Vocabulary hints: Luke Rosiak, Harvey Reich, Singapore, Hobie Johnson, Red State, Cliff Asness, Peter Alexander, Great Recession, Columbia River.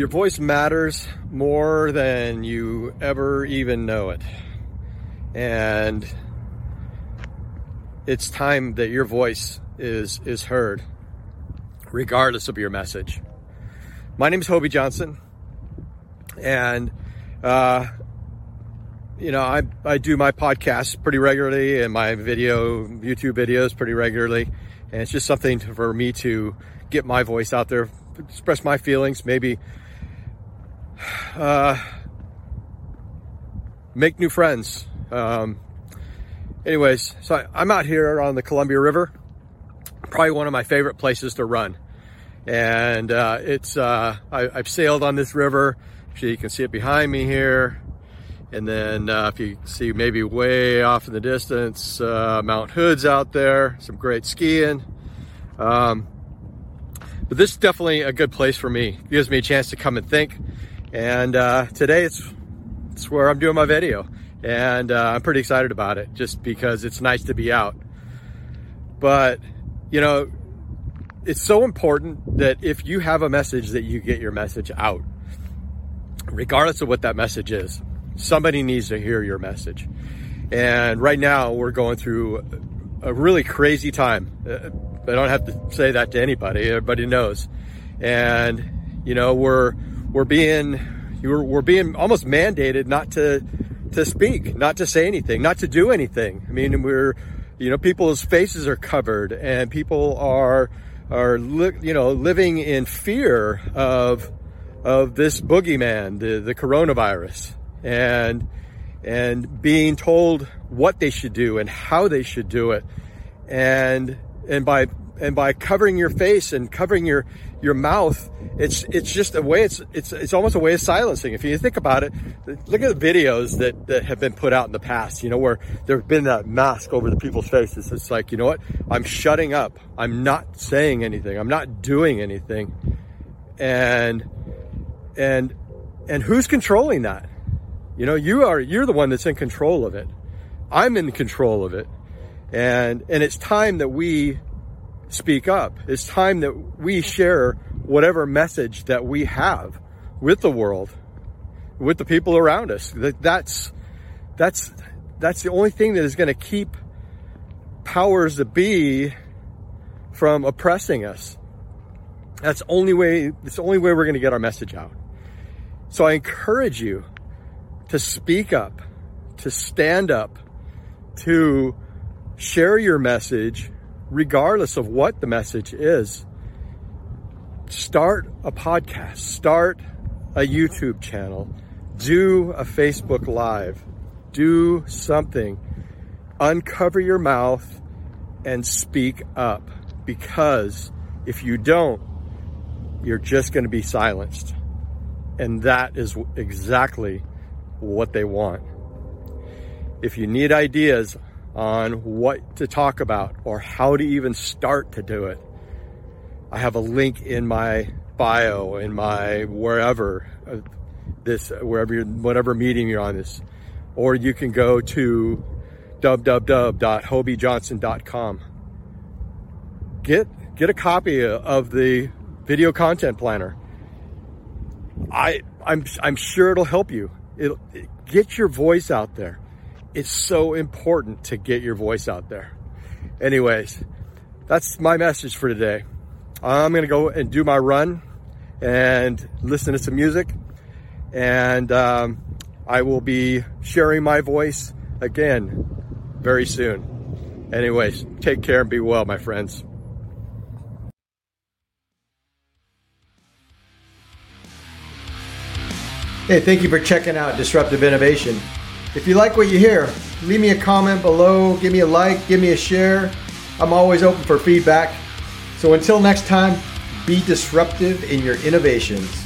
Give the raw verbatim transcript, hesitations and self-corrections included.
Your voice matters more than you ever even know it. And it's time that your voice is is heard, regardless of your message. My name is Hobie Johnson, and uh, you know, I, I do my podcasts pretty regularly and my video, YouTube videos pretty regularly. And it's just something to, for me to get my voice out there, express my feelings, maybe uh, make new friends. Um, anyways, so I, I'm out here on the Columbia River, probably one of my favorite places to run. And uh, it's uh, I, I've sailed on this river. So you can see it behind me here. And then uh, if you see maybe way off in the distance, uh, Mount Hood's out there, some great skiing. Um, but this is definitely a good place for me. It gives me a chance to come and think. And uh, today it's, it's where I'm doing my video. And uh, I'm pretty excited about it just because it's nice to be out. But, you know, it's so important that if you have a message that you get your message out, regardless of what that message is. Somebody needs to hear your message. And right now we're going through a really crazy time. I don't have to say that to anybody. Everybody knows. And, you know, we're, we're being, we're, we're being almost mandated not to, to speak, not to say anything, not to do anything. I mean, we're, you know, people's faces are covered and people are, are, li- you know, living in fear of, of this boogeyman, the, the coronavirus. And, and being told what they should do and how they should do it. And, and by, and by covering your face and covering your, your mouth, it's, it's just a way, it's, it's, it's almost a way of silencing. If you think about it, look at the videos that, that have been put out in the past, you know, where there's been that mask over the people's faces. It's like, you know what? I'm shutting up. I'm not saying anything. I'm not doing anything. And, and, and who's controlling that? You know, you are, you're the one that's in control of it. I'm in control of it. And, and it's time that we speak up. It's time that we share whatever message that we have with the world, with the people around us. That, that's, that's, that's the only thing that is going to keep powers that be from oppressing us. That's the only way, it's the only way we're going to get our message out. So I encourage you to speak up, to stand up, to share your message, regardless of what the message is. Start a podcast, start a YouTube channel, do a Facebook Live, do something. Uncover your mouth and speak up, because if you don't, you're just going to be silenced. And that is exactly what they want. If you need ideas on what to talk about or how to even start to do it, I have a link in my bio, in my wherever, uh, this, wherever you're, whatever meeting you're on this, or you can go to w w w dot hobie johnson dot com. Get, get a copy of the video content planner. I, I'm, I'm sure it'll help you. It'll, it, get your voice out there. It's so important to get your voice out there. Anyways, that's my message for today. I'm going to go and do my run and listen to some music. And um, I will be sharing my voice again very soon. Anyways, take care and be well, my friends. Hey, thank you for checking out Disruptive Innovation. If you like what you hear, leave me a comment below, give me a like, give me a share. I'm always open for feedback. So until next time, be disruptive in your innovations.